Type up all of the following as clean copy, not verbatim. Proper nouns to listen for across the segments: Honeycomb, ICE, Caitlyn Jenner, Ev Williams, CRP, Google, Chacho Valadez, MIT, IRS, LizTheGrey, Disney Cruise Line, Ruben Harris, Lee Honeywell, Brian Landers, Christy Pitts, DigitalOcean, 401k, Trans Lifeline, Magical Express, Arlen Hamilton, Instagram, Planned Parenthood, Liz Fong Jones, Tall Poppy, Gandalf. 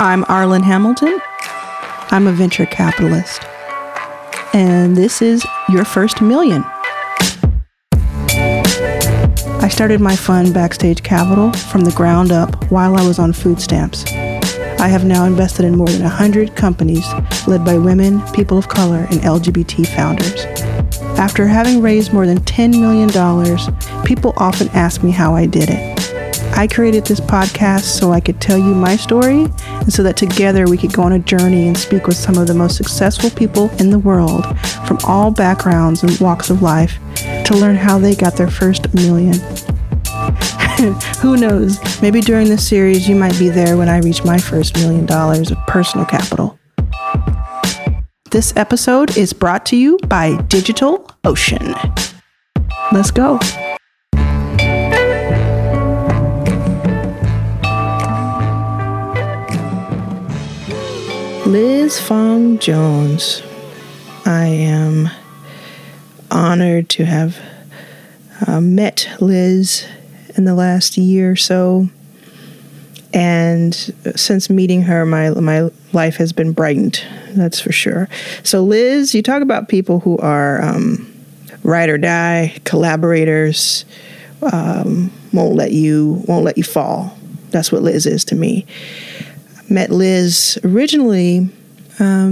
I'm Arlen Hamilton. I'm a venture capitalist. And this is Your First Million. I started my fund Backstage Capital from the ground up while I was on food stamps. I have now invested in more than 100 companies led by women, people of color, and LGBT founders. After having raised more than $10 million, people often ask me how I did it. I created this podcast so I could tell you my story and so that together we could go on a journey and speak with some of the most successful people in the world from all backgrounds and walks of life to learn how they got their first million. Who knows? Maybe during this series you might be there when I reach my first $1 million of personal capital. This episode is brought to you by DigitalOcean. Let's go. Liz Fong Jones. I am honored to have met Liz in the last year or so, and since meeting her, my life has been brightened. That's for sure. So, Liz, you talk about people who are ride or die collaborators, won't let you fall. That's what Liz is to me. Met Liz originally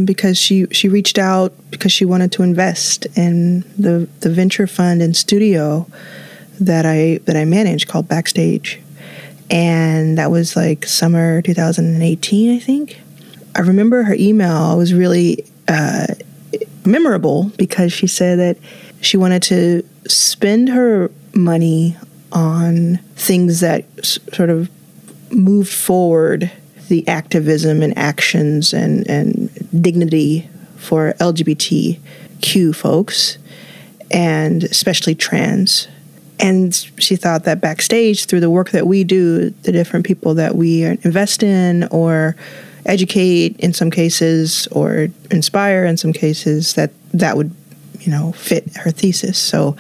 because she reached out because she wanted to invest in the venture fund and studio that I manage called Backstage, and that was like summer 2018, I think. I remember her email was really memorable because she said that she wanted to spend her money on things that sort of moved forward the activism and actions and dignity for LGBTQ folks, and especially trans. And she thought that Backstage, through the work that we do, the different people that we invest in or educate in some cases or inspire in some cases, that would, fit her thesis. So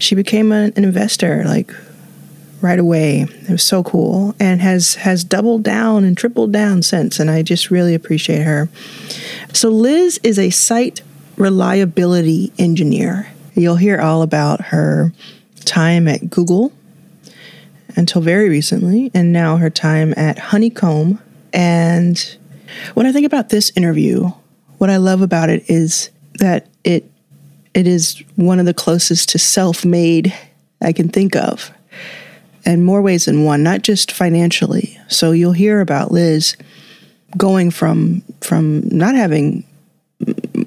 she became an investor, right away. It was so cool, and has doubled down and tripled down since, and I just really appreciate her. So Liz is a site reliability engineer. You'll hear all about her time at Google until very recently, and now her time at Honeycomb. And when I think about this interview, what I love about it is that it is one of the closest to self-made I can think of. And more ways than one, not just financially. So you'll hear about Liz going from not having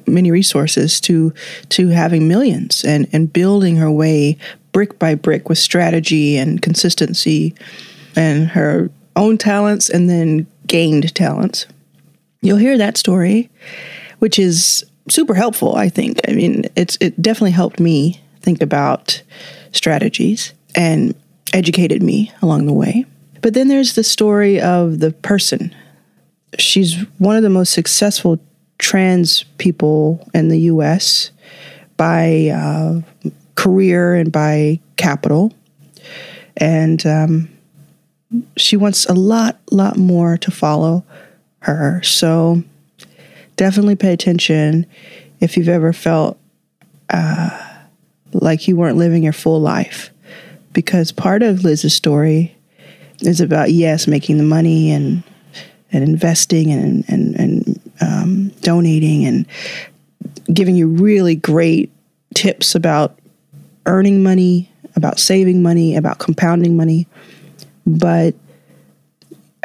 many resources to having millions and building her way brick by brick with strategy and consistency and her own talents and then gained talents. You'll hear that story, which is super helpful, I think. I mean, it definitely helped me think about strategies and educated me along the way. But then there's the story of the person. She's one of the most successful trans people in the U.S. by career and by capital. And she wants a lot more to follow her. So definitely pay attention if you've ever felt like you weren't living your full life. Because part of Liz's story is about, yes, making the money and investing and donating and giving you really great tips about earning money, about saving money, about compounding money. But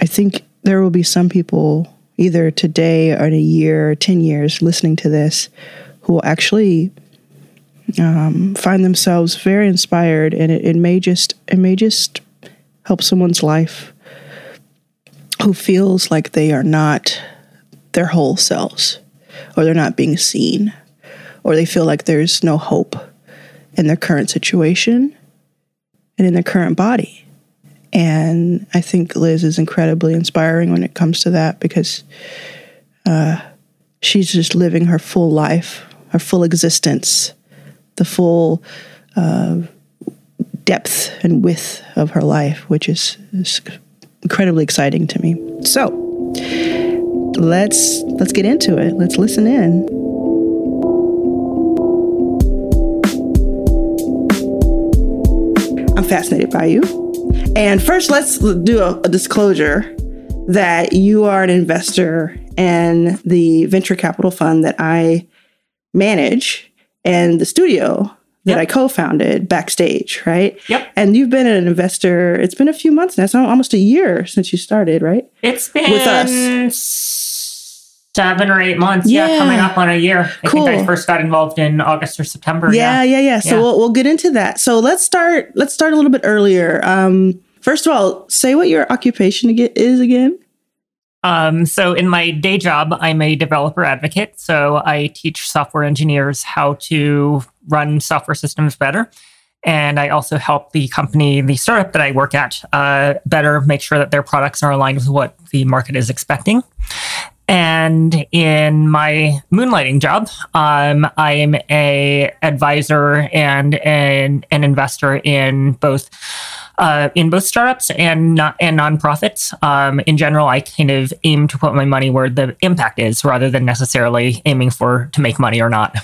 I think there will be some people either today or in a year or 10 years listening to this who will actually find themselves very inspired, and it may just help someone's life who feels like they are not their whole selves, or they're not being seen, or they feel like there's no hope in their current situation and in their current body. And I think Liz is incredibly inspiring when it comes to that, because she's just living her full life, her full existence, the full depth and width of her life, which is incredibly exciting to me. So Let's get into it. Let's listen in. I'm fascinated by you. And first, let's do a disclosure that you are an investor in the venture capital fund that I manage and the studio that I co-founded, Backstage, right? Yep. And you've been an investor. It's been a few months now. It's almost a year since you started, right? It's been with us 7 or 8 months. Yeah, coming up on a year. Cool. I think I first got involved in August or September. Yeah. So we'll get into that. So let's start a little bit earlier. First of all, say what your occupation is again. So in my day job, I'm a developer advocate. So I teach software engineers how to run software systems better. And I also help the company, the startup that I work at, better make sure that their products are aligned with what the market is expecting. And in my moonlighting job, I am a advisor and an investor in both startups and nonprofits. In general, I kind of aim to put my money where the impact is, rather than necessarily aiming to make money or not.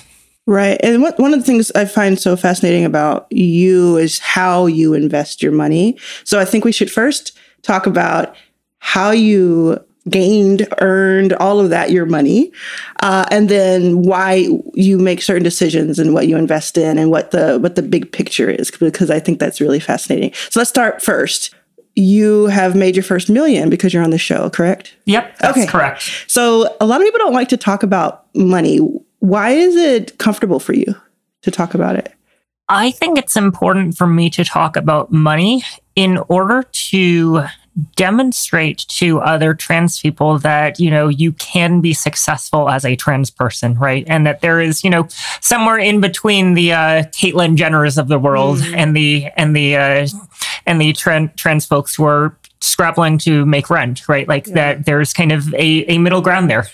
Right, and one of the things I find so fascinating about you is how you invest your money. So I think we should first talk about how you gained, earned, all of that, your money, and then why you make certain decisions and what you invest in and what the big picture is, because I think that's really fascinating. So let's start first. You have made your first $1 million because you're on the show, correct? Yep, that's correct. So a lot of people don't like to talk about money. Why is it comfortable for you to talk about it? I think it's important for me to talk about money in order to demonstrate to other trans people that, you can be successful as a trans person, right? And that there is, somewhere in between the Caitlyn Jenners of the world and the trans folks who are scrabbling to make rent, right? That there's kind of a middle ground there.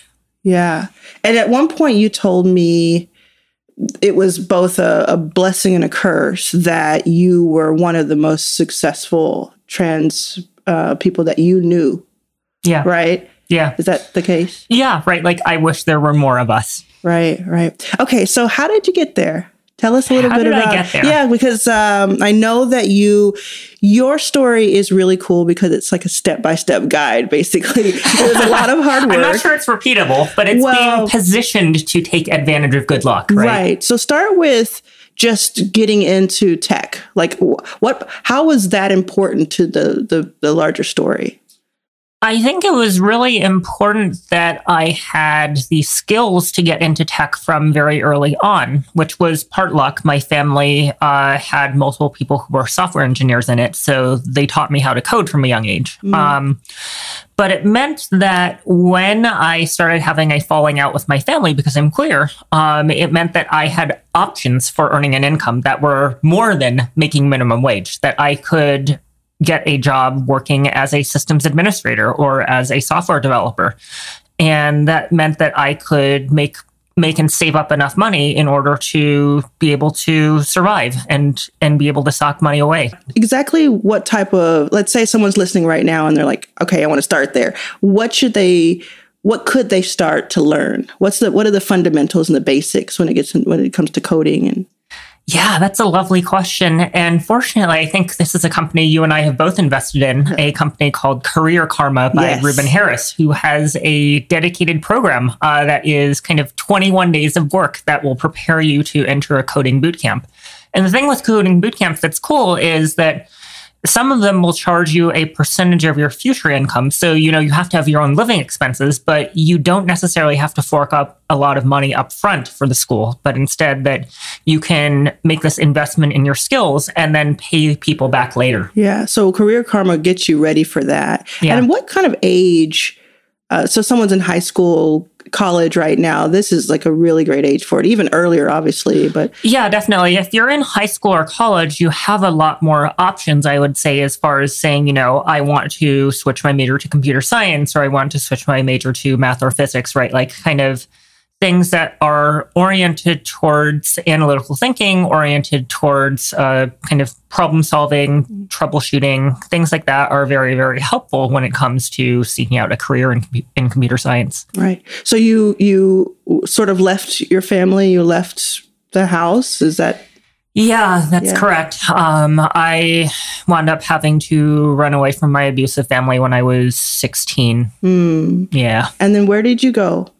Yeah. And at one point you told me it was both a blessing and a curse that you were one of the most successful trans people that you knew. Yeah. Right? Yeah. Is that the case? Yeah, right. I wish there were more of us. Right. Okay, so how did you get there? Tell us a little bit about... How did I get there? Yeah, because I know that your story is really cool because it's like a step-by-step guide, basically. There's a lot of hard work. I'm not sure it's repeatable, but it's being positioned to take advantage of good luck, right? Right. So start with just getting into tech. How was that important to the larger story? I think it was really important that I had the skills to get into tech from very early on, which was part luck. My family had multiple people who were software engineers in it, so they taught me how to code from a young age. But it meant that when I started having a falling out with my family because I'm queer, it meant that I had options for earning an income that were more than making minimum wage, that I could get a job working as a systems administrator or as a software developer. And that meant that I could make and save up enough money in order to be able to survive and be able to sock money away. Exactly what type of, let's say someone's listening right now and they're like, okay, I want to start there. What could they start to learn? What are the fundamentals and the basics when it comes to coding and... Yeah, that's a lovely question. And fortunately, I think this is a company you and I have both invested in, a company called Career Karma by Ruben Harris, who has a dedicated program that is kind of 21 days of work that will prepare you to enter a coding bootcamp. And the thing with coding bootcamps that's cool is that some of them will charge you a percentage of your future income. So, you have to have your own living expenses, but you don't necessarily have to fork up a lot of money up front for the school, but instead that you can make this investment in your skills and then pay people back later. Yeah. So Career Karma gets you ready for that. Yeah. And what kind of age, so someone's in high school, college right now, this is a really great age for it, even earlier, obviously. But yeah, definitely. If you're in high school or college, you have a lot more options, I would say, as far as saying, I want to switch my major to computer science, or I want to switch my major to math or physics, right? Kind of things that are oriented towards analytical thinking, oriented towards kind of problem solving, troubleshooting, things like that are very, very helpful when it comes to seeking out a career in computer science. Right. So you sort of left your family, you left the house. Is that? Yeah, that's correct. I wound up having to run away from my abusive family when I was 16. Mm. Yeah. And then where did you go?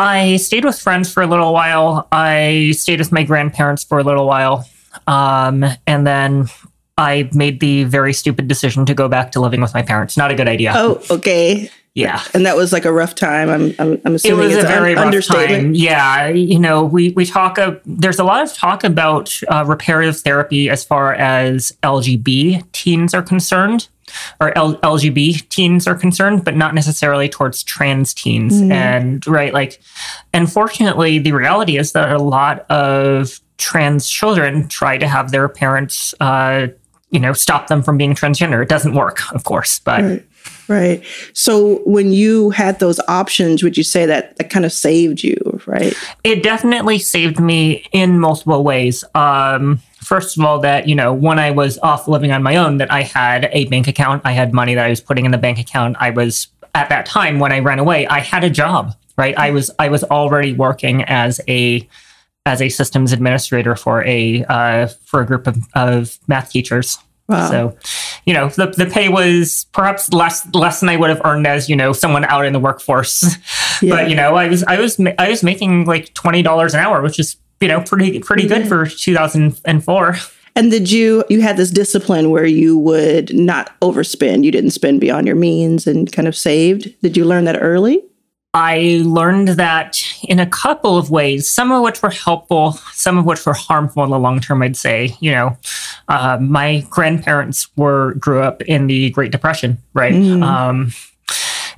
I stayed with friends for a little while. I stayed with my grandparents for a little while. And then I made the very stupid decision to go back to living with my parents. Not a good idea. Oh, okay. Yeah. And that was like a rough time. I'm assuming it was a very rough time. Yeah. You know, we talk, there's a lot of talk about reparative therapy as far as LGB teens are concerned. Or LGB teens are concerned, but not necessarily towards trans teens. Mm. And right, like, unfortunately, the reality is that a lot of trans children try to have their parents, stop them from being transgender. It doesn't work, of course, but. Right. So when you had those options, would you say that kind of saved you, right? It definitely saved me in multiple ways. First of all, that, when I was off living on my own, that I had a bank account. I had money that I was putting in the bank account. I was, at that time when I ran away, I had a job, right? I was already working as a systems administrator for a group of math teachers. Wow. So, the pay was perhaps less than I would have earned as, someone out in the workforce. Yeah. But, I was making like $20 an hour, which is pretty good for 2004. And did you had this discipline where you would not overspend, you didn't spend beyond your means and kind of saved? Did you learn that early? I learned that in a couple of ways, some of which were helpful, some of which were harmful in the long term, I'd say. My grandparents grew up in the Great Depression, right? Mm.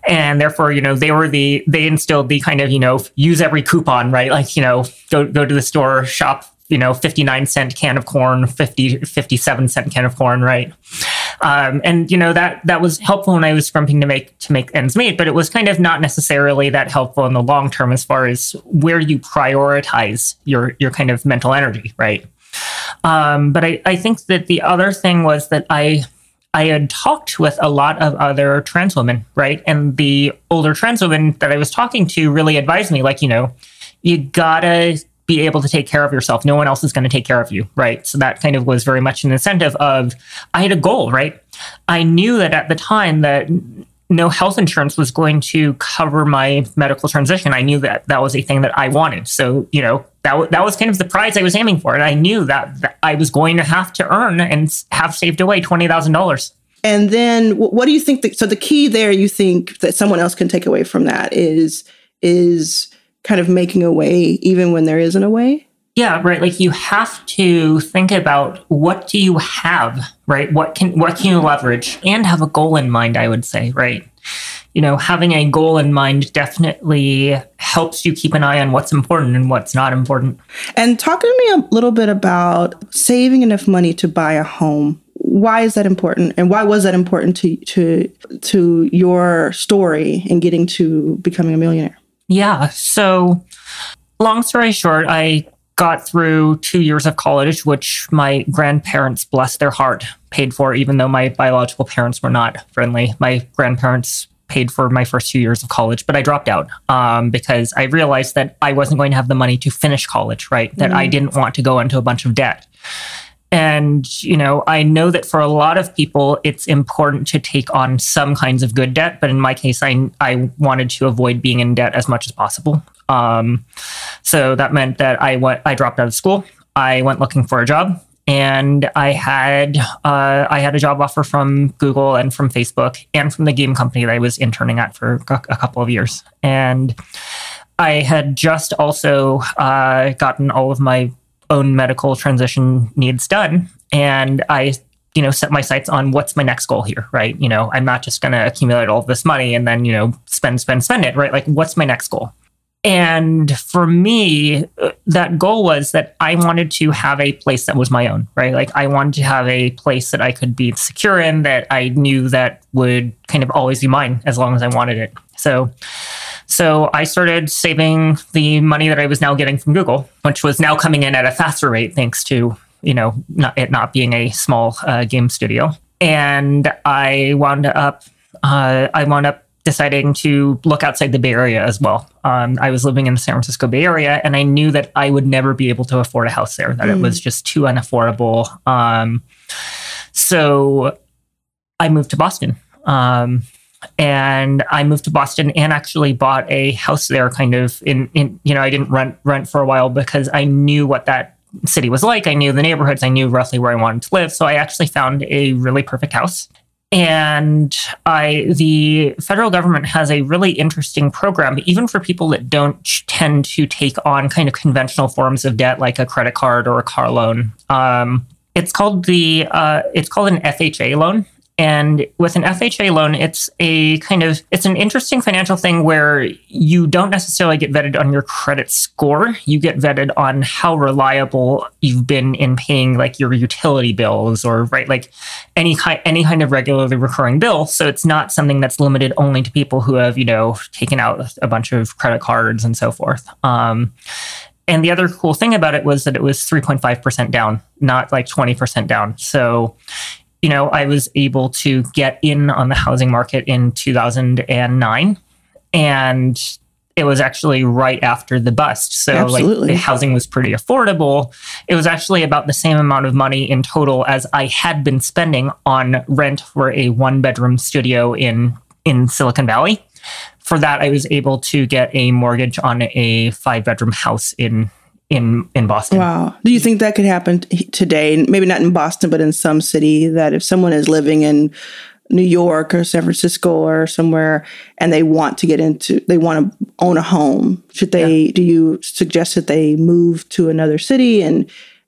And therefore, they instilled the kind of, use every coupon, right? Like, go to the store, shop, 59-cent can of corn, 57-cent can of corn, right? And that was helpful when I was scrumping to make ends meet, but it was kind of not necessarily that helpful in the long term as far as where you prioritize your kind of mental energy, right? But I think that the other thing was that I had talked with a lot of other trans women, right? And the older trans women that I was talking to really advised me, like, you gotta be able to take care of yourself. No one else is going to take care of you, right? So that kind of was very much an incentive of, I had a goal, right? I knew that at the time that no health insurance was going to cover my medical transition. I knew that was a thing that I wanted. So, that was kind of the prize I was aiming for. And I knew that I was going to have to earn and have saved away $20,000. And then what do you think? So the key there, you think that someone else can take away from that is kind of making a way even when there isn't a way? Yeah, right. Like you have to think about what do you have, right? What can you leverage and have a goal in mind, I would say, right? Having a goal in mind definitely helps you keep an eye on what's important and what's not important. And talk to me a little bit about saving enough money to buy a home. Why is that important? And why was that important to your story in getting to becoming a millionaire? Yeah. So long story short, I got through 2 years of college, which my grandparents, bless their heart, paid for, even though my biological parents were not friendly. My grandparents paid for my first 2 years of college, but I dropped out because I realized that I wasn't going to have the money to finish college, right? That I didn't want to go into a bunch of debt. And, I know that for a lot of people, it's important to take on some kinds of good debt. But in my case, I wanted to avoid being in debt as much as possible. So that meant that I dropped out of school. I went looking for a job. And I had a job offer from Google and from Facebook and from the game company that I was interning at for a couple of years. And I had just also gotten all of my own medical transition needs done. And I, set my sights on what's my next goal here, right? I'm not just going to accumulate all of this money and then, spend it, right? Like, what's my next goal? And for me, that goal was that I wanted to have a place that was my own, right? Like, I wanted to have a place that I could be secure in, that I knew that would kind of always be mine as long as I wanted it. So So I started saving the money that I was now getting from Google, which was now coming in at a faster rate thanks to, you know, it not being a small game studio. And I wound up deciding to look outside the Bay Area as well. I was living in the San Francisco Bay Area, and I knew that I would never be able to afford a house there, that it was just too unaffordable. So I moved to Boston. And I moved to Boston and actually bought a house there kind of I didn't rent for a while because I knew what that city was like. I knew the neighborhoods. I knew roughly where I wanted to live. So I actually found a really perfect house. And the federal government has a really interesting program, even for people that don't tend to take on kind of conventional forms of debt, like a credit card or a car loan. It's called an FHA loan. And with an FHA loan, it's an interesting financial thing where you don't necessarily get vetted on your credit score. You get vetted on how reliable you've been in paying like your utility bills or any kind of regularly recurring bill. So it's not something that's limited only to people who have, taken out a bunch of credit cards and so forth. And the other cool thing about it was that it was 3.5% down, not like 20% down. So I was able to get in on the housing market in 2009, and it was actually right after the bust. So the housing was pretty affordable. It was actually about the same amount of money in total as I had been spending on rent for a one-bedroom studio in Silicon Valley. For that, I was able to get a mortgage on a five-bedroom house in Boston. Wow. Do you think that could happen today? Maybe not in Boston, but in some city, that if someone is living in New York or San Francisco or somewhere and they want to they want to own a home, do you suggest that they move to another city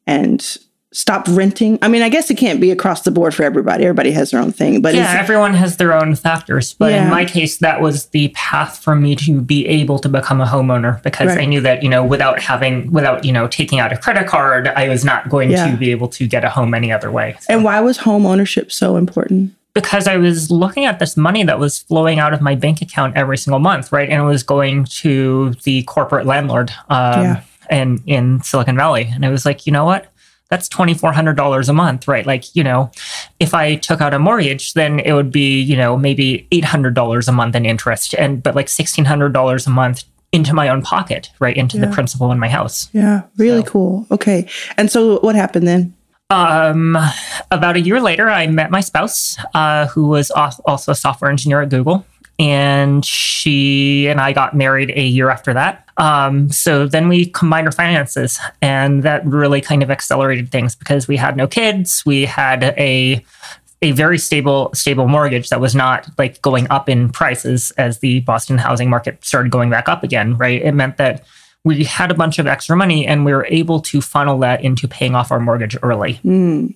and stop renting? I mean, I guess it can't be across the board for everybody. Everybody has their own thing, but everyone has their own factors. But in my case, that was the path for me to be able to become a homeowner, because I knew that, without taking out a credit card, I was not going to be able to get a home any other way. So. And why was home ownership so important? Because I was looking at this money that was flowing out of my bank account every single month, right? And it was going to the corporate landlord in Silicon Valley. And I was like, you know what? That's $2,400 a month, right? If I took out a mortgage, then it would be, maybe $800 a month in interest, but $1,600 a month into my own pocket, right? Into the principal in my house. Yeah, really cool. Okay. And so what happened then? About a year later, I met my spouse, who was also a software engineer at Google. And she and I got married a year after that. So then we combined our finances, and that really kind of accelerated things because we had no kids. We had a very stable mortgage that was not going up in prices as the Boston housing market started going back up again, right? It meant that we had a bunch of extra money, and we were able to funnel that into paying off our mortgage early. Mm.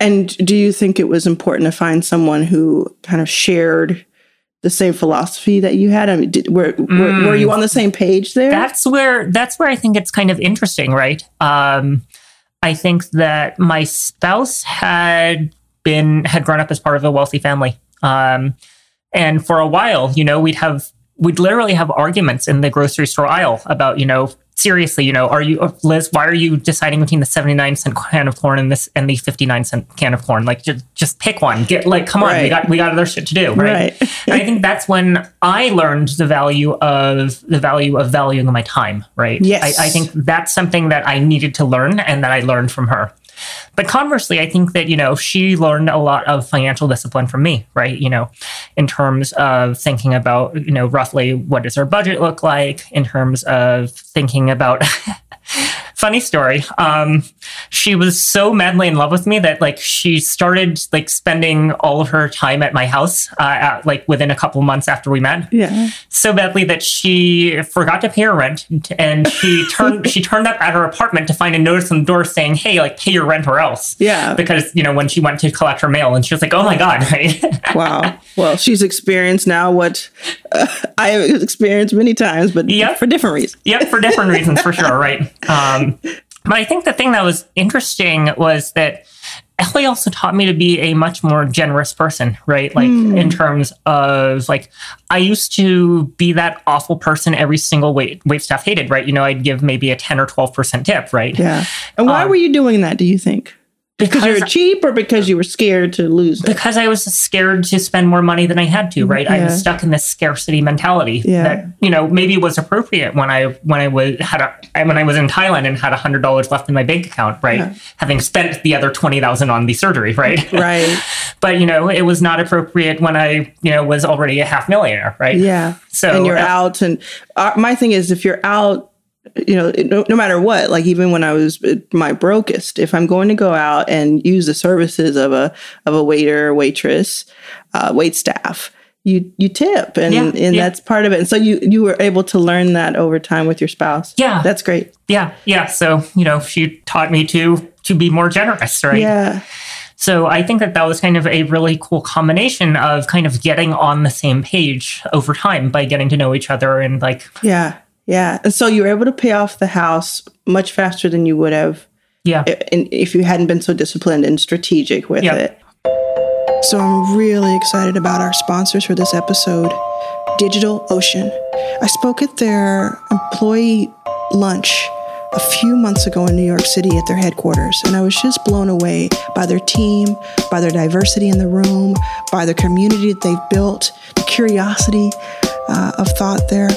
And do you think it was important to find someone who kind of shared the same philosophy that you had? I mean, were you on the same page there? That's where I think it's kind of interesting, right? I think that my spouse had grown up as part of a wealthy family, and for a while, we'd literally have arguments in the grocery store aisle about, seriously, Liz, why are you deciding between the 79-cent can of corn and the 59-cent can of corn? Just pick one. Come on, we got other shit to do, right? And I think that's when I learned the value of valuing my time, right? Yes, I think that's something that I needed to learn, and that I learned from her. But conversely, I think that, she learned a lot of financial discipline from me, right? In terms of thinking about, roughly what does our budget look like, in terms of thinking about, funny story. She was so madly in love with me that she started spending all of her time at my house, within a couple months after we met. Yeah. So badly that she forgot to pay her rent, and she turned up at her apartment to find a notice on the door saying, "Hey, pay your rent or else." Yeah. Because when she went to collect her mail, and she was like, "Oh my God!" Right? Wow. Well, she's experienced now what I have experienced many times, but for different reasons. Yep, for different reasons for sure. Right. But I think the thing that was interesting was that Ellie also taught me to be a much more generous person, right? Like in terms of like, I used to be that awful person every single wait staff hated, right? You know, I'd give maybe a 10 or 12% tip, right? Yeah. And why were you doing that, do you think? Because you were cheap, or because you were scared to lose it? Because I was scared to spend more money than I had to, right? Yeah. I was stuck in this scarcity mentality that, you know, maybe was appropriate when I was in Thailand and had $100 left in my bank account, right? Yeah. Having spent the other $20,000 on the surgery, right? Right. But, you know, it was not appropriate when I, you know, was already a half millionaire, right? Yeah. So and you're out. And my thing is, if you're out, you know, no matter what, like even when I was my brokest, if I'm going to go out and use the services of a waiter, waitress, wait staff, you tip, and that's part of it. And so you were able to learn that over time with your spouse. Yeah, that's great. Yeah, yeah. So you know, she taught me to be more generous, right? Yeah. So I think that was kind of a really cool combination of kind of getting on the same page over time by getting to know each other and like Yeah. And so you were able to pay off the house much faster than you would have if you hadn't been so disciplined and strategic with it. So I'm really excited about our sponsors for this episode, DigitalOcean. I spoke at their employee lunch a few months ago in New York City at their headquarters, and I was just blown away by their team, by their diversity in the room, by the community that they've built, the curiosity of thought there.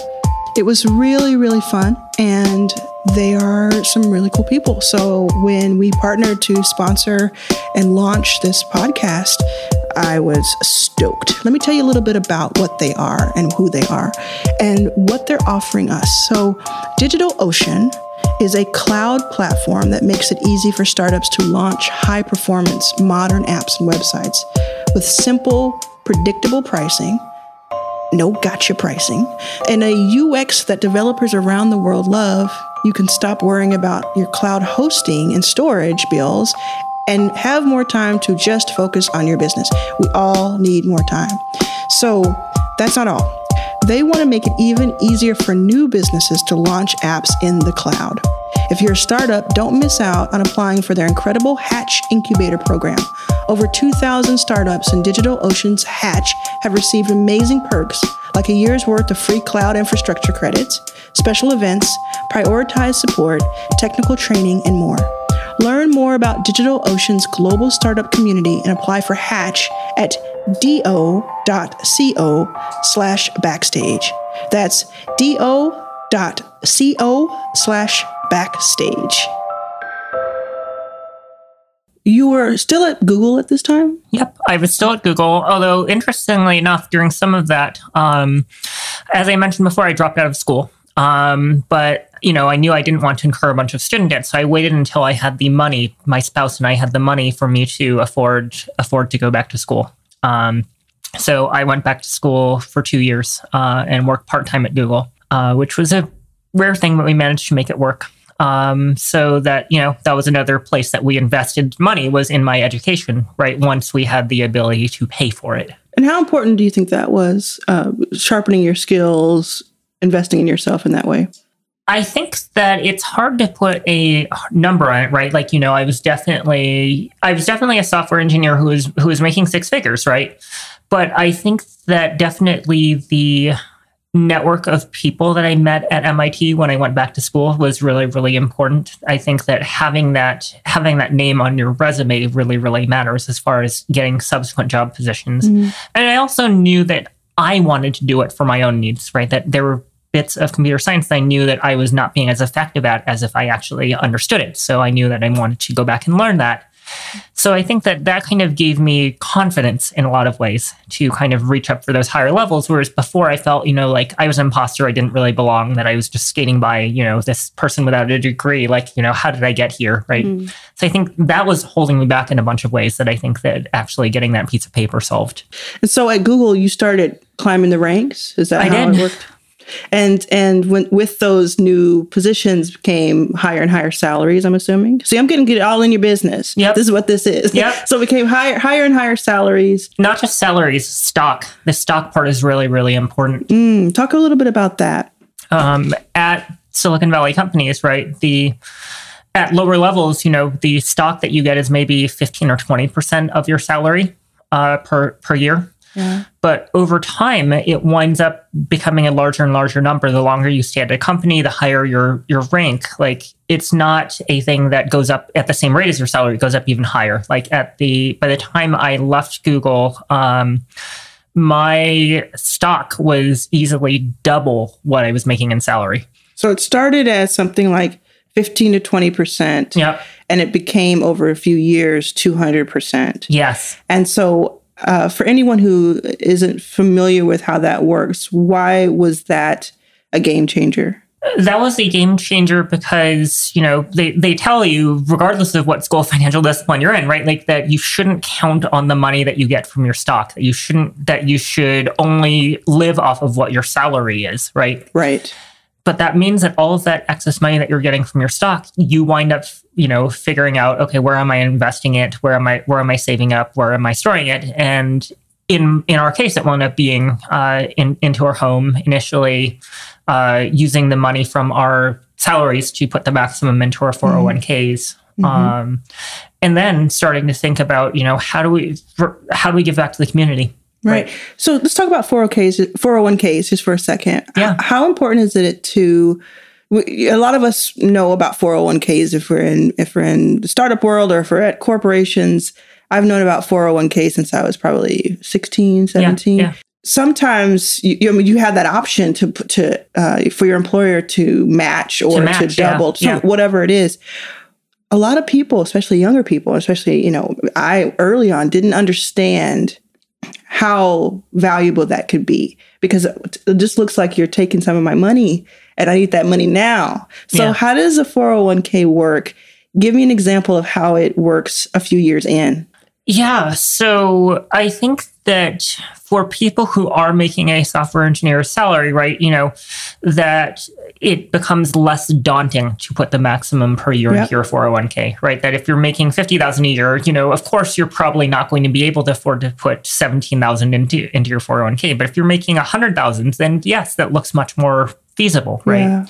It was really, really fun, and they are some really cool people. So when we partnered to sponsor and launch this podcast, I was stoked. Let me tell you a little bit about what they are and who they are and what they're offering us. So DigitalOcean is a cloud platform that makes it easy for startups to launch high-performance modern apps and websites with simple, predictable pricing. No gotcha pricing, and a UX that developers around the world love. You can stop worrying about your cloud hosting and storage bills and have more time to just focus on your business. We all need more time. So that's not all. They want to make it even easier for new businesses to launch apps in the cloud. If you're a startup, don't miss out on applying for their incredible Hatch Incubator Program. Over 2,000 startups in DigitalOcean's Hatch have received amazing perks, like a year's worth of free cloud infrastructure credits, special events, prioritized support, technical training, and more. Learn more about DigitalOcean's global startup community and apply for Hatch at do.co/backstage. That's do.co/backstage. You were still at Google at this time? Yep, I was still at Google, although interestingly enough, during some of that, as I mentioned before, I dropped out of school. But, you know, I knew I didn't want to incur a bunch of student debt, so I waited until I had the money, my spouse and I had the money for me to afford to go back to school. So I went back to school for 2 years and worked part-time at Google, which was a rare thing, but we managed to make it work. So that, you know, that was another place that we invested money was in my education, right? Once we had the ability to pay for it. And how important do you think that was, sharpening your skills, investing in yourself in that way? I think that it's hard to put a number on it, right? Like, you know, I was definitely a software engineer who was making six figures, right? But I think that definitely the network of people that I met at MIT when I went back to school was really, really important. I think that having that name on your resume really, really matters as far as getting subsequent job positions. Mm-hmm. And I also knew that I wanted to do it for my own needs, right? That there were bits of computer science that I knew that I was not being as effective at as if I actually understood it. So I knew that I wanted to go back and learn that. So I think that kind of gave me confidence in a lot of ways to kind of reach up for those higher levels, whereas before I felt, you know, like I was an imposter, I didn't really belong, that I was just skating by, you know, this person without a degree, like, you know, how did I get here, right? Mm-hmm. So I think that was holding me back in a bunch of ways that I think that actually getting that piece of paper solved. And so at Google, you started climbing the ranks? Is that how it worked? And when, with those new positions came higher and higher salaries, I'm assuming. See, I'm getting it all in your business. Yep. This is what this is. Yep. So it became higher and higher salaries. Not just salaries, stock. The stock part is really, really important. Talk a little bit about that. At Silicon Valley companies, right? The At lower levels, you know, the stock that you get is maybe 15 or 20% of your salary per year. Yeah. But over time, it winds up becoming a larger and larger number. The longer you stay at a company, the higher your rank. Like, it's not a thing that goes up at the same rate as your salary. It goes up even higher. Like, by the time I left Google, my stock was easily double what I was making in salary. So it started as something like 15 to 20%. Yep. And it became, over a few years, 200%. Yes. And so... for anyone who isn't familiar with how that works, why was that a game changer? That was a game changer because, you know, they tell you, regardless of what school of financial discipline you're in, right, like that you shouldn't count on the money that you get from your stock, that you should only live off of what your salary is, right? Right. But that means that all of that excess money that you're getting from your stock, you wind up, you know, figuring out, okay, where am I investing it? Where am I saving up? Where am I storing it? And in our case, it wound up being into our home initially, using the money from our salaries to put the maximum into our 401ks. Mm-hmm. And then starting to think about, you know, how do we give back to the community? Right. So let's talk about 401ks just for a second. Yeah. How important is it to, a lot of us know about 401ks if we're in the startup world or if we're at corporations. I've known about 401k since I was probably 16, 17. Yeah. Sometimes you have that option to for your employer to match or to double, whatever it is. A lot of people, especially younger people, especially, you know, I early on didn't understand how valuable that could be, because it just looks like you're taking some of my money and I need that money now. So how does a 401k work? Give me an example of how it works a few years in. Yeah. So I think that for people who are making a software engineer's salary, right, you know, that it becomes less daunting to put the maximum per year into your 401k, right? That if you're making $50,000 a year, you know, of course, you're probably not going to be able to afford to put $17,000 into your 401k. But if you're making $100,000, then yes, that looks much more feasible, right?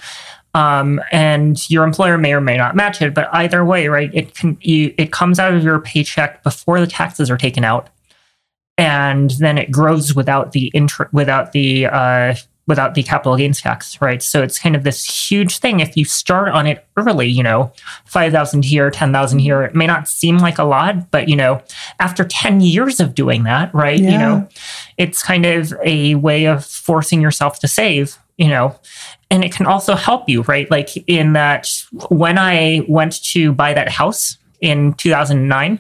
Yeah. And your employer may or may not match it, but either way, right, it comes out of your paycheck before the taxes are taken out, and then it grows without the capital gains tax, right? So it's kind of this huge thing. If you start on it early, you know, $5,000 here, $10,000 here, it may not seem like a lot, but, you know, after 10 years of doing that, right, you know, it's kind of a way of forcing yourself to save, you know. And it can also help you, right? Like, in that when I went to buy that house in 2009,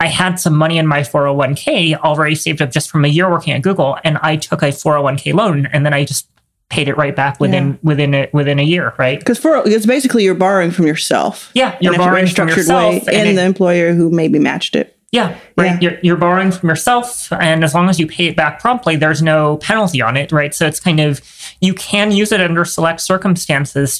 I had some money in my 401k already saved up just from a year working at Google, and I took a 401k loan, and then I just paid it right back within a year, right? Because it's basically you're borrowing from yourself. Yeah, you're borrowing from yourself and the employer who maybe matched it. Yeah, right. Yeah. You're borrowing from yourself, and as long as you pay it back promptly, there's no penalty on it, right? So it's kind of, you can use it under select circumstances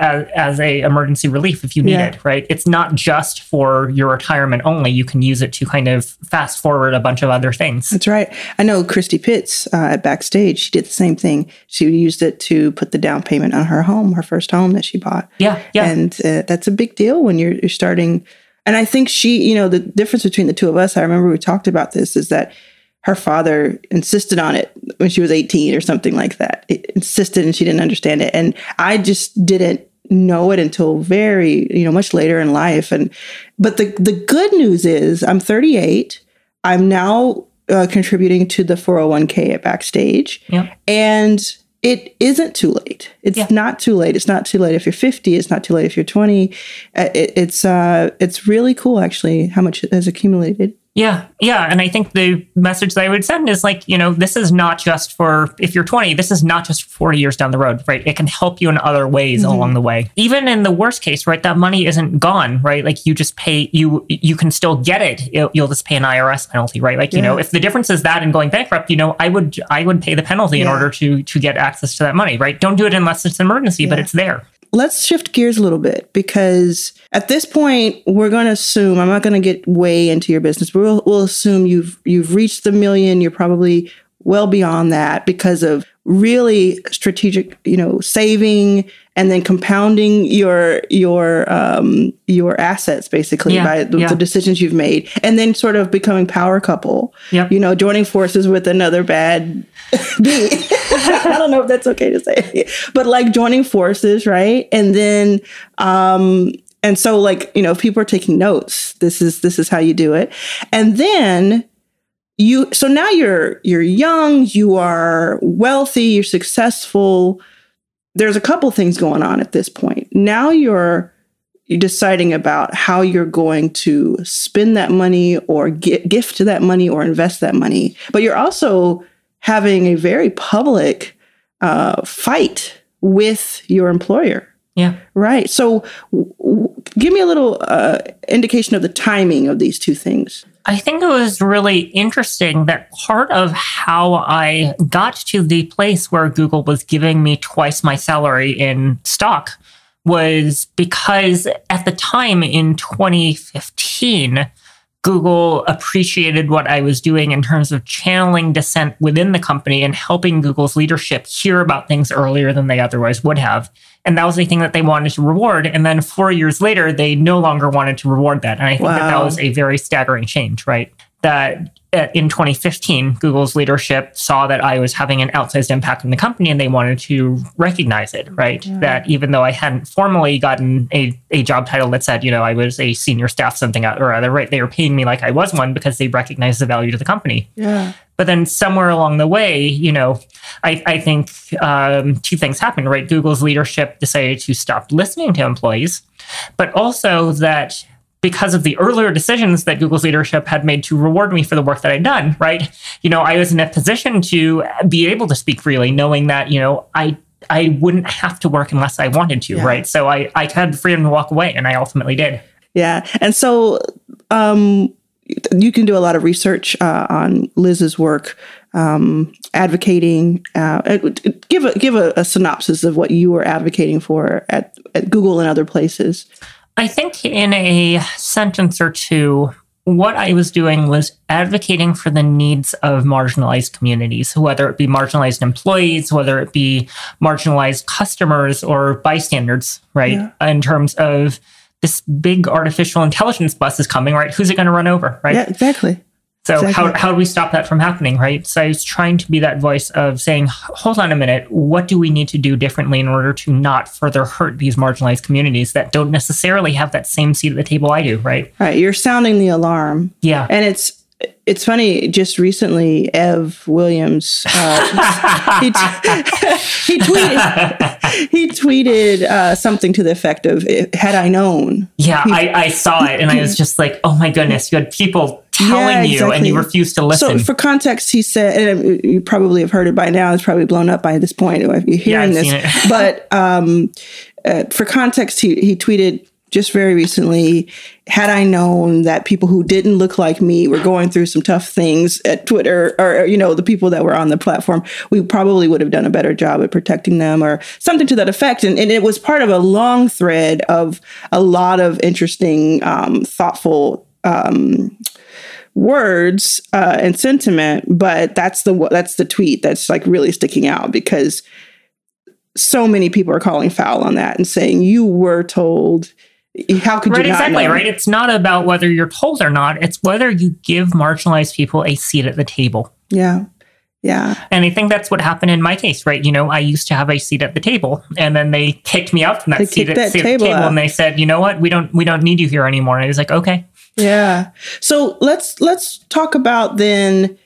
as a emergency relief if you need it, right? It's not just for your retirement only. You can use it to kind of fast forward a bunch of other things. That's right. I know Christy Pitts at Backstage, she did the same thing. She used it to put the down payment on her home, her first home that she bought. Yeah, yeah. And that's a big deal when you're starting. And I think she, you know, the difference between the two of us, I remember we talked about this, is that her father insisted on it when she was 18 or something like that. It insisted, and she didn't understand it. And I just didn't know it until very, you know, much later in life. And, but the good news is I'm 38. I'm now contributing to the 401k at Backstage. Yeah. And it isn't too late. It's not too late. It's not too late if you're 50. It's not too late if you're 20. It's really cool, actually, how much it has accumulated. Yeah, yeah. And I think the message that I would send is, like, you know, this is not just for, if you're 20, this is not just 40 years down the road, right? It can help you in other ways along the way. Even in the worst case, right, that money isn't gone, right? Like, you just pay, you can still get it. You'll just pay an IRS penalty, right? Like, you know, if the difference is that and going bankrupt, you know, I would pay the penalty in order to get access to that money, right? Don't do it unless it's an emergency, but it's there. Let's shift gears a little bit, because at this point, we're going to assume, I'm not going to get way into your business, but we'll assume you've reached the million. You're probably well beyond that because of really strategic, saving and then compounding your assets basically by the decisions you've made, and then sort of becoming power couple. Yep. Joining forces with another bad bee. I don't know if that's okay to say, but like joining forces, right? And then and so if people are taking notes, this is how you do it, and then. So now you're young, you are wealthy, you're successful. There's a couple things going on at this point. Now you're deciding about how you're going to spend that money or gift that money or invest that money. But you're also having a very public fight with your employer. Yeah. Right. So give me a little indication of the timing of these two things. I think it was really interesting that part of how I got to the place where Google was giving me twice my salary in stock was because at the time in 2015, Google appreciated what I was doing in terms of channeling dissent within the company and helping Google's leadership hear about things earlier than they otherwise would have. And that was the thing that they wanted to reward. And then 4 years later, they no longer wanted to reward that. And I think that was a very staggering change, right? That in 2015, Google's leadership saw that I was having an outsized impact on the company and they wanted to recognize it, right? Yeah. That even though I hadn't formally gotten a job title that said, I was a senior staff something or other, right? They were paying me like I was one because they recognized the value to the company. Yeah. But then somewhere along the way, I think two things happened, right? Google's leadership decided to stop listening to employees, but also that because of the earlier decisions that Google's leadership had made to reward me for the work that I'd done, right? I was in a position to be able to speak freely, knowing that, I wouldn't have to work unless I wanted to, right? So I had the freedom to walk away, and I ultimately did. Yeah. And so you can do a lot of research on Liz's work, advocating. Give a synopsis of what you were advocating for at Google and other places. I think in a sentence or two, what I was doing was advocating for the needs of marginalized communities, whether it be marginalized employees, whether it be marginalized customers or bystanders, right? Yeah. In terms of this big artificial intelligence bus is coming, right? Who's it going to run over, right? Yeah, exactly. So how do we stop that from happening, right? So I was trying to be that voice of saying, hold on a minute, what do we need to do differently in order to not further hurt these marginalized communities that don't necessarily have that same seat at the table I do, right? Right. You're sounding the alarm. Yeah. And it's funny, just recently, Ev Williams, he tweeted something to the effect of, had I known. Yeah, I saw it and I was just like, oh my goodness, you had people telling you and you refused to listen. So for context, he said, and you probably have heard it by now, it's probably blown up by this point if you're hearing this, but for context, he tweeted, just very recently, had I known that people who didn't look like me were going through some tough things at Twitter or, the people that were on the platform, we probably would have done a better job at protecting them or something to that effect. And it was part of a long thread of a lot of interesting, thoughtful words and sentiment. But that's the tweet that's like really sticking out because so many people are calling foul on that and saying you were told. How could you not know? Exactly, right? It's not about whether you're told or not. It's whether you give marginalized people a seat at the table. Yeah. Yeah. And I think that's what happened in my case, right? I used to have a seat at the table and then they kicked me out from that seat at the table and they said, you know what? We don't need you here anymore. And I was like, okay. Yeah. So let's talk about then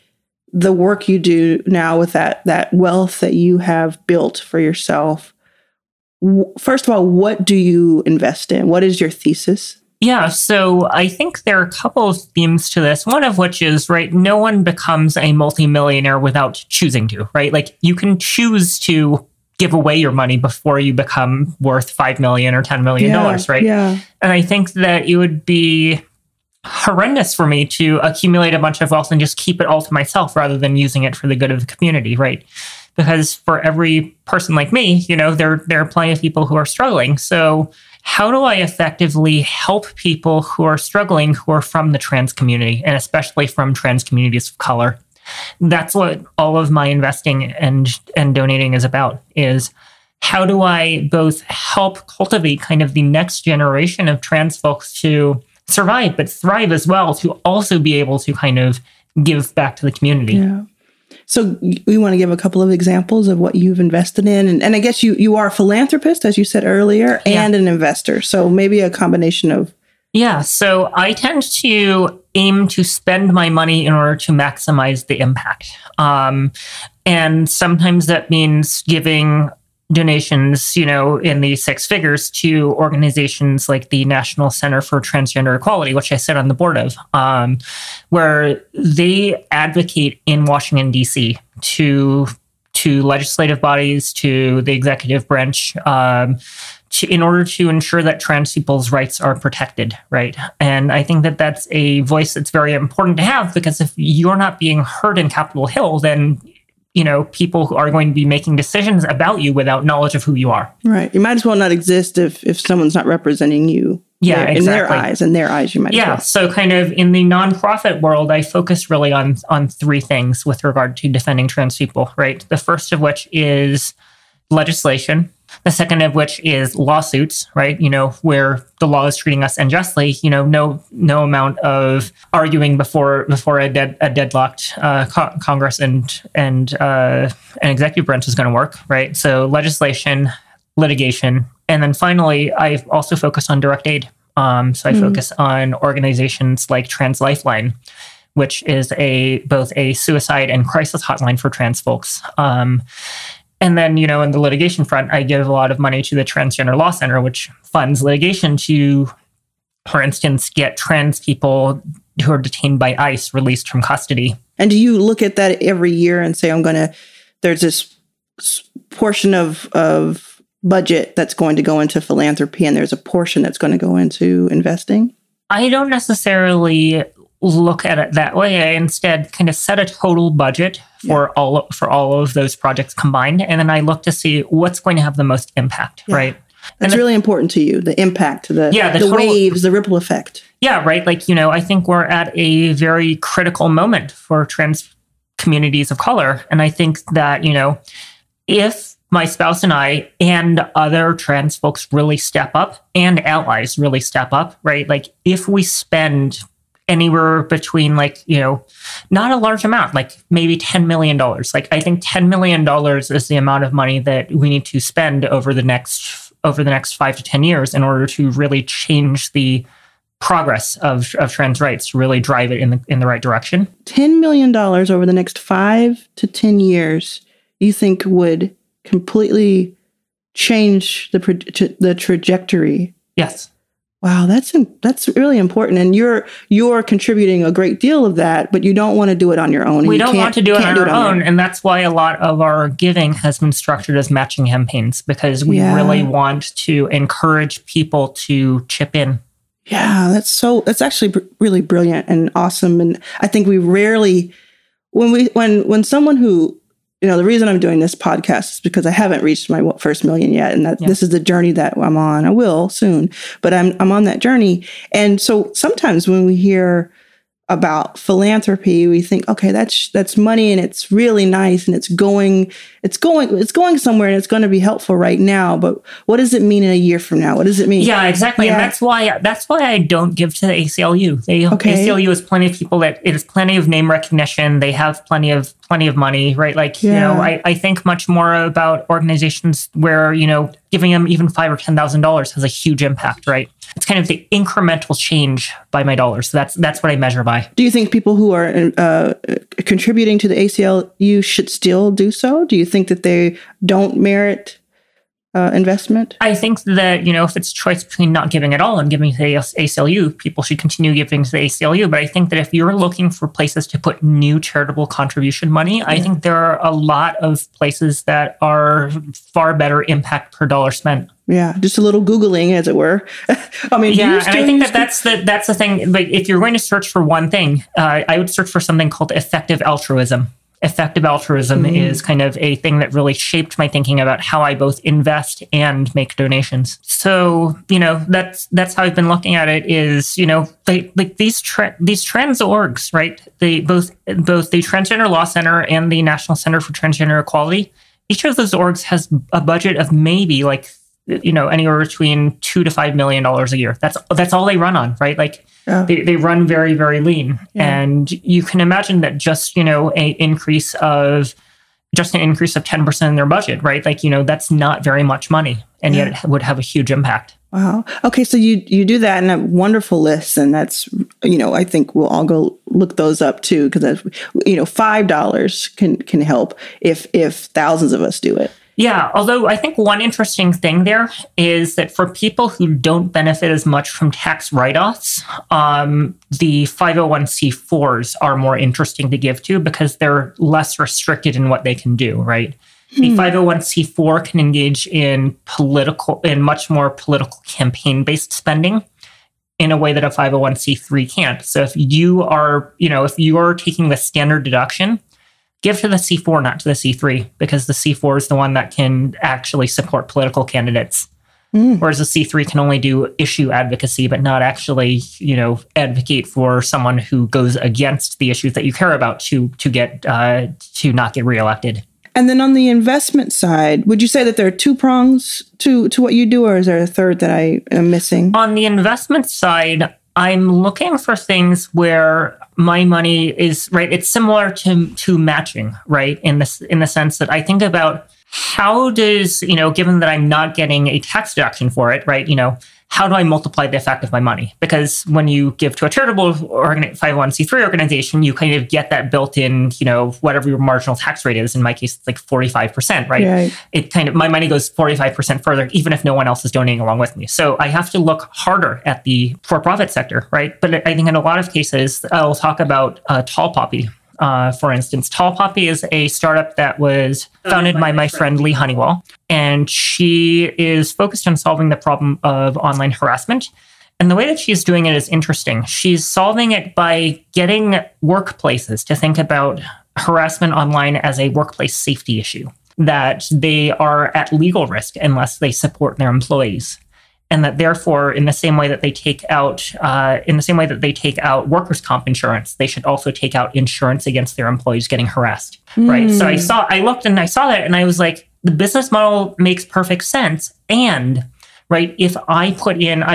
the work you do now with that wealth that you have built for yourself. First of all, what do you invest in? What is your thesis? Yeah, so I think there are a couple of themes to this, one of which is, right, no one becomes a multimillionaire without choosing to, right? Like, you can choose to give away your money before you become worth $5 million or $10 million, right? Yeah. And I think that it would be horrendous for me to accumulate a bunch of wealth and just keep it all to myself rather than using it for the good of the community, right? Because for every person like me, there are plenty of people who are struggling. So how do I effectively help people who are struggling who are from the trans community and especially from trans communities of color? that's what all of my investing and donating is about, is how do I both help cultivate kind of the next generation of trans folks to survive, but thrive as well, to also be able to kind of give back to the community. Yeah. So we want to give a couple of examples of what you've invested in. And I guess you are a philanthropist, as you said earlier, and an investor. So maybe a combination of. Yeah. So I tend to aim to spend my money in order to maximize the impact. And sometimes that means giving donations, in the six figures to organizations like the National Center for Transgender Equality, which I sit on the board of, where they advocate in Washington, D.C. to legislative bodies, to the executive branch, in order to ensure that trans people's rights are protected, right? And I think that that's a voice that's very important to have, because if you're not being heard in Capitol Hill, then people who are going to be making decisions about you without knowledge of who you are. Right. You might as well not exist if someone's not representing you. Yeah, exactly. In their eyes, you might as well. Yeah, so kind of in the nonprofit world, I focus really on three things with regard to defending trans people, right? The first of which is legislation. The second of which is lawsuits, right? Where the law is treating us unjustly. No amount of arguing before a deadlocked Congress and an executive branch is going to work, right? So legislation, litigation, and then finally, I've also focused on direct aid. So I focus on organizations like Trans Lifeline, which is both a suicide and crisis hotline for trans folks. And then, in the litigation front, I give a lot of money to the Transgender Law Center, which funds litigation to, for instance, get trans people who are detained by ICE released from custody. And do you look at that every year and say, there's this portion of budget that's going to go into philanthropy and there's a portion that's going to go into investing? I don't necessarily look at it that way. I instead kind of set a total budget for all of those projects combined. And then I look to see what's going to have the most impact, right? That's really important to you, the impact, the waves, the ripple effect. Yeah, right. I think we're at a very critical moment for trans communities of color. And I think that, if my spouse and I and other trans folks really step up and allies really step up, right? If we spend anywhere between not a large amount, maybe $10 million. I think $10 million is the amount of money that we need to spend over the next 5 to 10 years in order to really change the progress of trans rights, really drive it in the right direction. $10 million over the next 5 to 10 years, you think would completely change the trajectory? Yes. Wow, that's really important, and you're contributing a great deal of that, but you don't want to do it on your own. We don't want to do it on our own, and that's why a lot of our giving has been structured as matching campaigns, because we really want to encourage people to chip in. Yeah, that's actually really brilliant and awesome, and I think we rarely when someone who the reason I'm doing this podcast is because I haven't reached my first million yet. And this is the journey that I'm on. I will soon, but I'm on that journey. And so sometimes when we hear about philanthropy, we think, okay, that's money and it's really nice and it's going somewhere and it's going to be helpful right now. But what does it mean in a year from now? What does it mean? Yeah, exactly. Yeah. And that's why I don't give to the ACLU. ACLU is plenty of people that it is plenty of name recognition. They have plenty of money, right? I think much more about organizations where, giving them even $5,000 or $10,000 has a huge impact, right? It's kind of the incremental change by my dollars. So that's what I measure by. Do you think people who are contributing to the ACLU should still do so? Do you think that they don't merit investment? I think that, if it's a choice between not giving at all and giving to the ACLU, people should continue giving to the ACLU. But I think that if you're looking for places to put new charitable contribution money, I think there are a lot of places that are far better impact per dollar spent. Yeah, just a little Googling, as it were. And I think that's the thing. Like, if you're going to search for one thing, I would search for something called effective altruism. effective altruism is kind of a thing that really shaped my thinking about how I both invest and make donations. So, you know, that's how I've been looking at it is, you know, these trans orgs, right? They both the Transgender Law Center and the National Center for Transgender Equality, each of those orgs has a budget of maybe like, you know, anywhere between $2 to $5 million a year. That's all they run on, right? Like they run very, very lean. Yeah. And you can imagine that just, you know, an increase of 10% in their budget, right? Like, you know, that's not very much money, and yet it would have a huge impact. Wow. Okay. So you do that, and a wonderful list. And that's, you know, I think we'll all go look those up too, because, you know, $5 can help if thousands of us do it. Yeah, although I think one interesting thing there is that for people who don't benefit as much from tax write-offs, the 501c4s are more interesting to give to because they're less restricted in what they can do, right? The 501c4 can engage in much more political campaign-based spending in a way that a 501c3 can't. So if you are, you know, if you are taking the standard deduction, give to the C4, not to the C3, because the C4 is the one that can actually support political candidates, whereas the C3 can only do issue advocacy, but not actually, you know, advocate for someone who goes against the issues that you care about to not get reelected. And then on the investment side, would you say that there are two prongs to what you do, or is there a third that I am missing? On the investment side, I'm looking for things where my money is, right, it's similar to matching, right, in the sense that I think about how does, you know, given that I'm not getting a tax deduction for it, right, you know, how do I multiply the effect of my money? Because when you give to a charitable or 501c3 organization, you kind of get that built-in, you know, whatever your marginal tax rate is. In my case, it's like 45%, right? Yeah. It kind of, my money goes 45% further, even if no one else is donating along with me. So I have to look harder at the for-profit sector, right? But I think in a lot of cases, I'll talk about Tall Poppy, for instance. Tall Poppy is a startup that was founded by my friend Lee Honeywell. And she is focused on solving the problem of online harassment. And the way that she's doing it is interesting. She's solving it by getting workplaces to think about harassment online as a workplace safety issue, that they are at legal risk unless they support their employees. And that therefore, in the same way that they take out workers' comp insurance, they should also take out insurance against their employees getting harassed, right? So I looked and I saw that, and I was like, the business model makes perfect sense. And, right, if I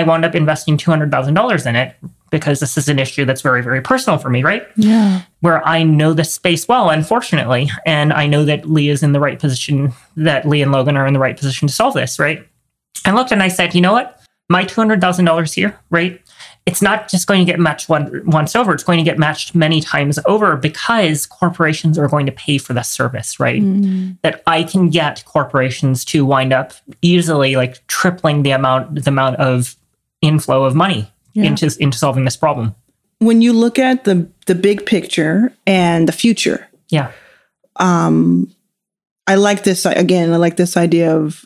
wound up investing $200,000 in it, because this is an issue that's very, very personal for me, right? Yeah. Where I know the space well, unfortunately. And I know that Lee and Logan are in the right position to solve this, right? I looked and I said, you know what? My $200,000 here, right? It's not just going to get matched once over. It's going to get matched many times over because corporations are going to pay for the service, right? Mm-hmm. That I can get corporations to wind up easily like tripling the amount of inflow of money into solving this problem. When you look at the big picture and the future, I like this idea of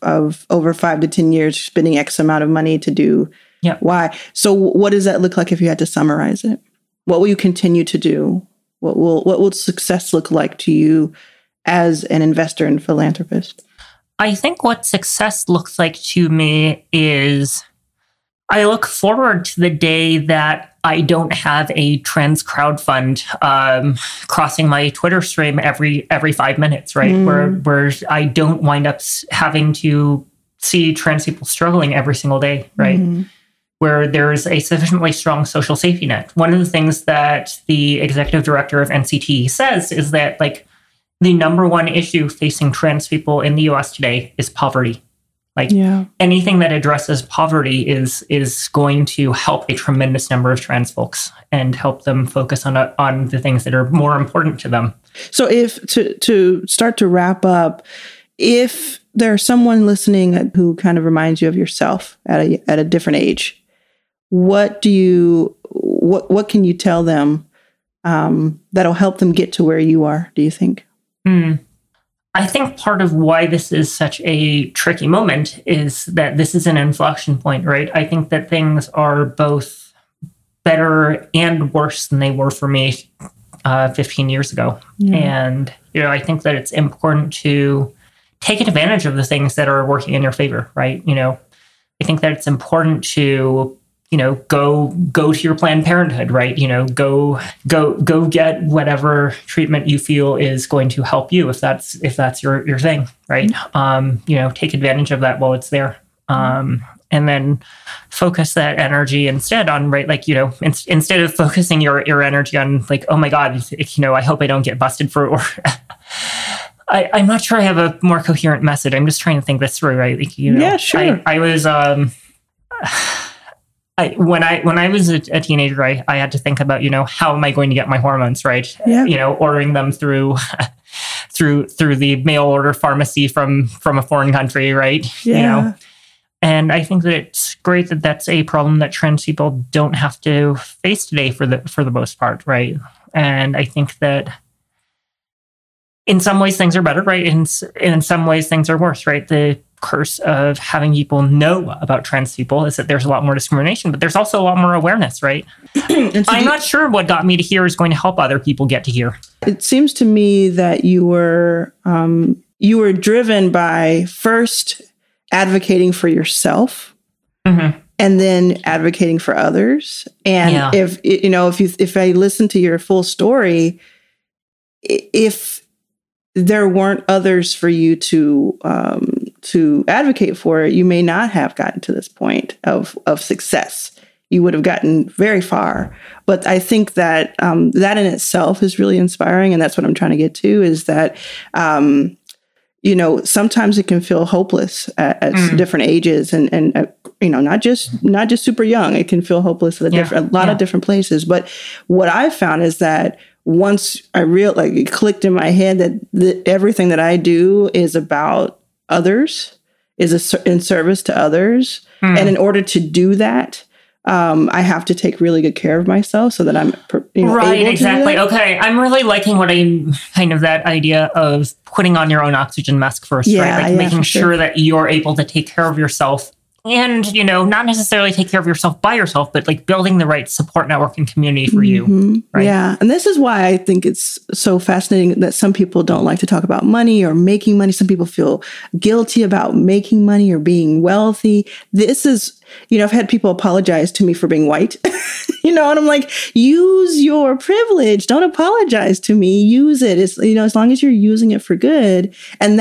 over 5 to 10 years spending X amount of money to do Y. So what does that look like if you had to summarize it? What will you continue to do? What will success look like to you as an investor and philanthropist? I think what success looks like to me is I look forward to the day that I don't have a trans crowd fund crossing my Twitter stream every 5 minutes, right? Where I don't wind up having to see trans people struggling every single day, right? Where there's a sufficiently strong social safety net. One of the things that the executive director of NCT says is that, like, the number one issue facing trans people in the U.S. today is poverty. Like anything that addresses poverty is going to help a tremendous number of trans folks and help them focus on the things that are more important to them. So if to start to wrap up, if there's someone listening who kind of reminds you of yourself at a different age, what can you tell them that'll help them get to where you are, do you think? I think part of why this is such a tricky moment is that this is an inflection point, right? I think that things are both better and worse than they were for me 15 years ago. Yeah. And, you know, I think that it's important to take advantage of the things that are working in your favor, right? You know, I think that it's important to, you know, go to your Planned Parenthood, right? You know, go get whatever treatment you feel is going to help you, if that's your thing, right? Mm-hmm. You know, take advantage of that while it's there. And then focus that energy instead on, right, like, you know, instead of focusing your energy on, like, oh my God, you know, I hope I don't get busted for, or I'm not sure I have a more coherent message. I'm just trying to think this through, right? Like, you know, yeah, sure. I was, when I was a teenager, I had to think about, you know, how am I going to get my hormones, right? Yeah. You know, ordering them through the mail order pharmacy from a foreign country, right? Yeah. You know, and I think that it's great that that's a problem that trans people don't have to face today for the most part, right? And I think that in some ways things are better, right? In some ways things are worse, right? The curse of having people know about trans people is that there's a lot more discrimination, but there's also a lot more awareness, right? I'm not sure what got me to here is going to help other people get to here. It seems to me that you were driven by first advocating for yourself, mm-hmm. and then advocating for others. And yeah. if I listen to your full story, if there weren't others for you to advocate for, you may not have gotten to this point of success. You would have gotten very far. But I think that that in itself is really inspiring. And that's what I'm trying to get to, is that, you know, sometimes it can feel hopeless at different ages and you know, not just super young. It can feel hopeless at a lot of different places. But what I found is that once I it clicked in my head that everything that I do is about others, in service to others. Mm. And in order to do that, I have to take really good care of myself so that I'm, you know, right, able exactly. to do that. Okay, I'm really liking what I'm kind of that idea of putting on your own oxygen mask first, right? Like making sure that you're able to take care of yourself, and, you know, not necessarily take care of yourself by yourself, but like building the right support network and community for mm-hmm. you, right? Yeah, and this is why I think it's so fascinating that some people don't like to talk about money or making money. Some people feel guilty about making money or being wealthy. This is, you know, I've had people apologize to me for being white, you know, and I'm like, use your privilege. Don't apologize to me. Use it. It's, you know, as long as you're using it for good. And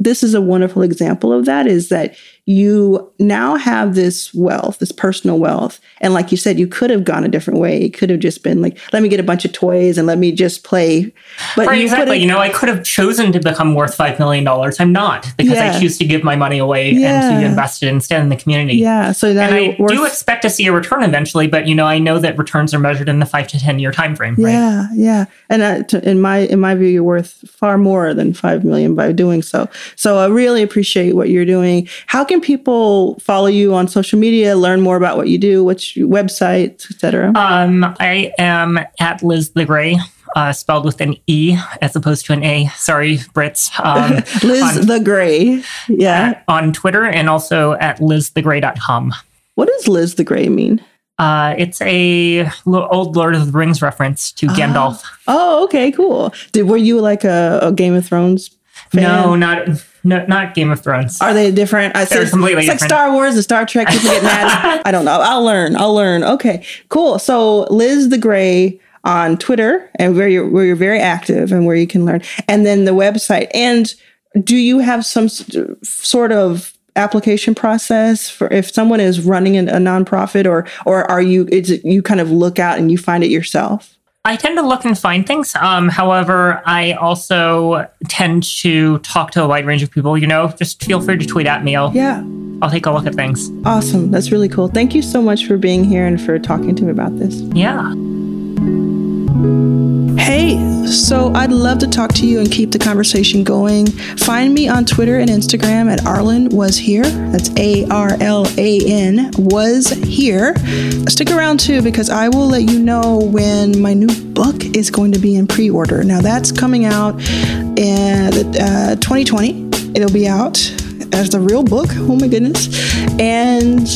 this is a wonderful example of that, is that you now have this wealth, this personal wealth. And like you said, you could have gone a different way. It could have just been like, let me get a bunch of toys and let me just play. But right, exactly. You know, I could have chosen to become worth $5 million. I'm not, because I choose to give my money away and to invest it instead in the community. Yeah. So that and I do expect to see a return eventually, but, you know, I know that returns are measured in the 5 to 10 year time frame. Yeah, right? Yeah. And in my view, you're worth far more than $5 million by doing so. So I really appreciate what you're doing. How can people follow you on social media, learn more about what you do, what's your website, et cetera? I am at LizTheGrey, spelled with an E as opposed to an A. Sorry, Brits. LizTheGrey. Yeah. On Twitter, and also at LizTheGrey.com. What does LizTheGrey mean? It's a old Lord of the Rings reference to Gandalf. Oh, okay, cool. Were you like a Game of Thrones fan? No, not Game of Thrones. Are they different? They're completely different. It's like Star Wars and Star Trek. People get mad. I don't know. I'll learn. Okay, cool. So LizTheGrey on Twitter, and where you're very active and where you can learn. And then the website. And do you have some sort of application process for if someone is running a nonprofit, or are you, you kind of look out and you find it yourself? I tend to look and find things. However, I also tend to talk to a wide range of people. You know, just feel free to tweet at me. I'll take a look at things. Awesome. That's really cool. Thank you so much for being here and for talking to me about this. Yeah. Hey, so I'd love to talk to you and keep the conversation going. Find me on Twitter and Instagram at Arlen Was Here. That's ARLAN Was Here. Stick around too, because I will let you know when my new book is going to be in pre-order. Now that's coming out in 2020. It'll be out as the real book. Oh my goodness. And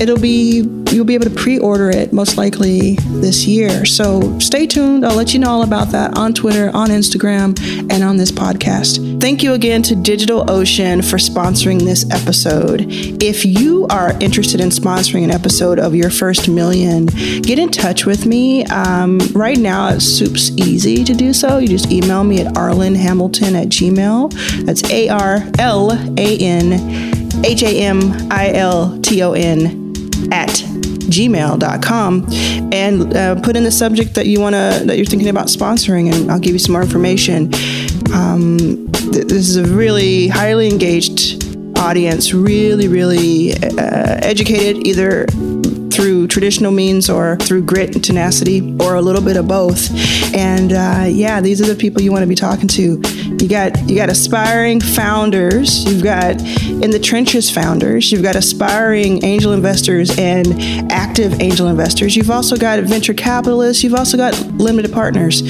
it'll be You'll be able to pre-order it most likely this year. So stay tuned. I'll let you know all about that on Twitter, on Instagram, and on this podcast. Thank you again to DigitalOcean for sponsoring this episode. If you are interested in sponsoring an episode of Your First Million, get in touch with me. Right now, it's super easy to do so. You just email me at arlenhamilton@gmail.com. That's arlenhamilton@gmail.com, and put in the subject that you're thinking about sponsoring, and I'll give you some more information. This is a really highly engaged audience, really educated, either through traditional means or through grit and tenacity, or a little bit of both. And these are the people you want to be talking to. You got aspiring founders, you've got in the trenches founders, you've got aspiring angel investors and active angel investors. You've also got venture capitalists, you've also got limited partners.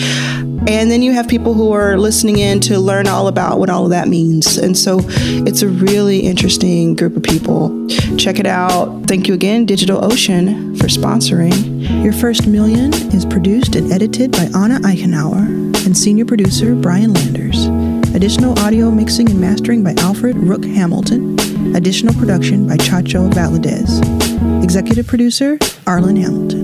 And then you have people who are listening in to learn all about what all of that means. And so it's a really interesting group of people. Check it out. Thank you again, DigitalOcean, for sponsoring. Your First Million is produced and edited by Anna Eichenauer and senior producer Brian Landers. Additional audio mixing and mastering by Alfred Rook Hamilton. Additional production by Chacho Valadez. Executive producer, Arlen Hamilton.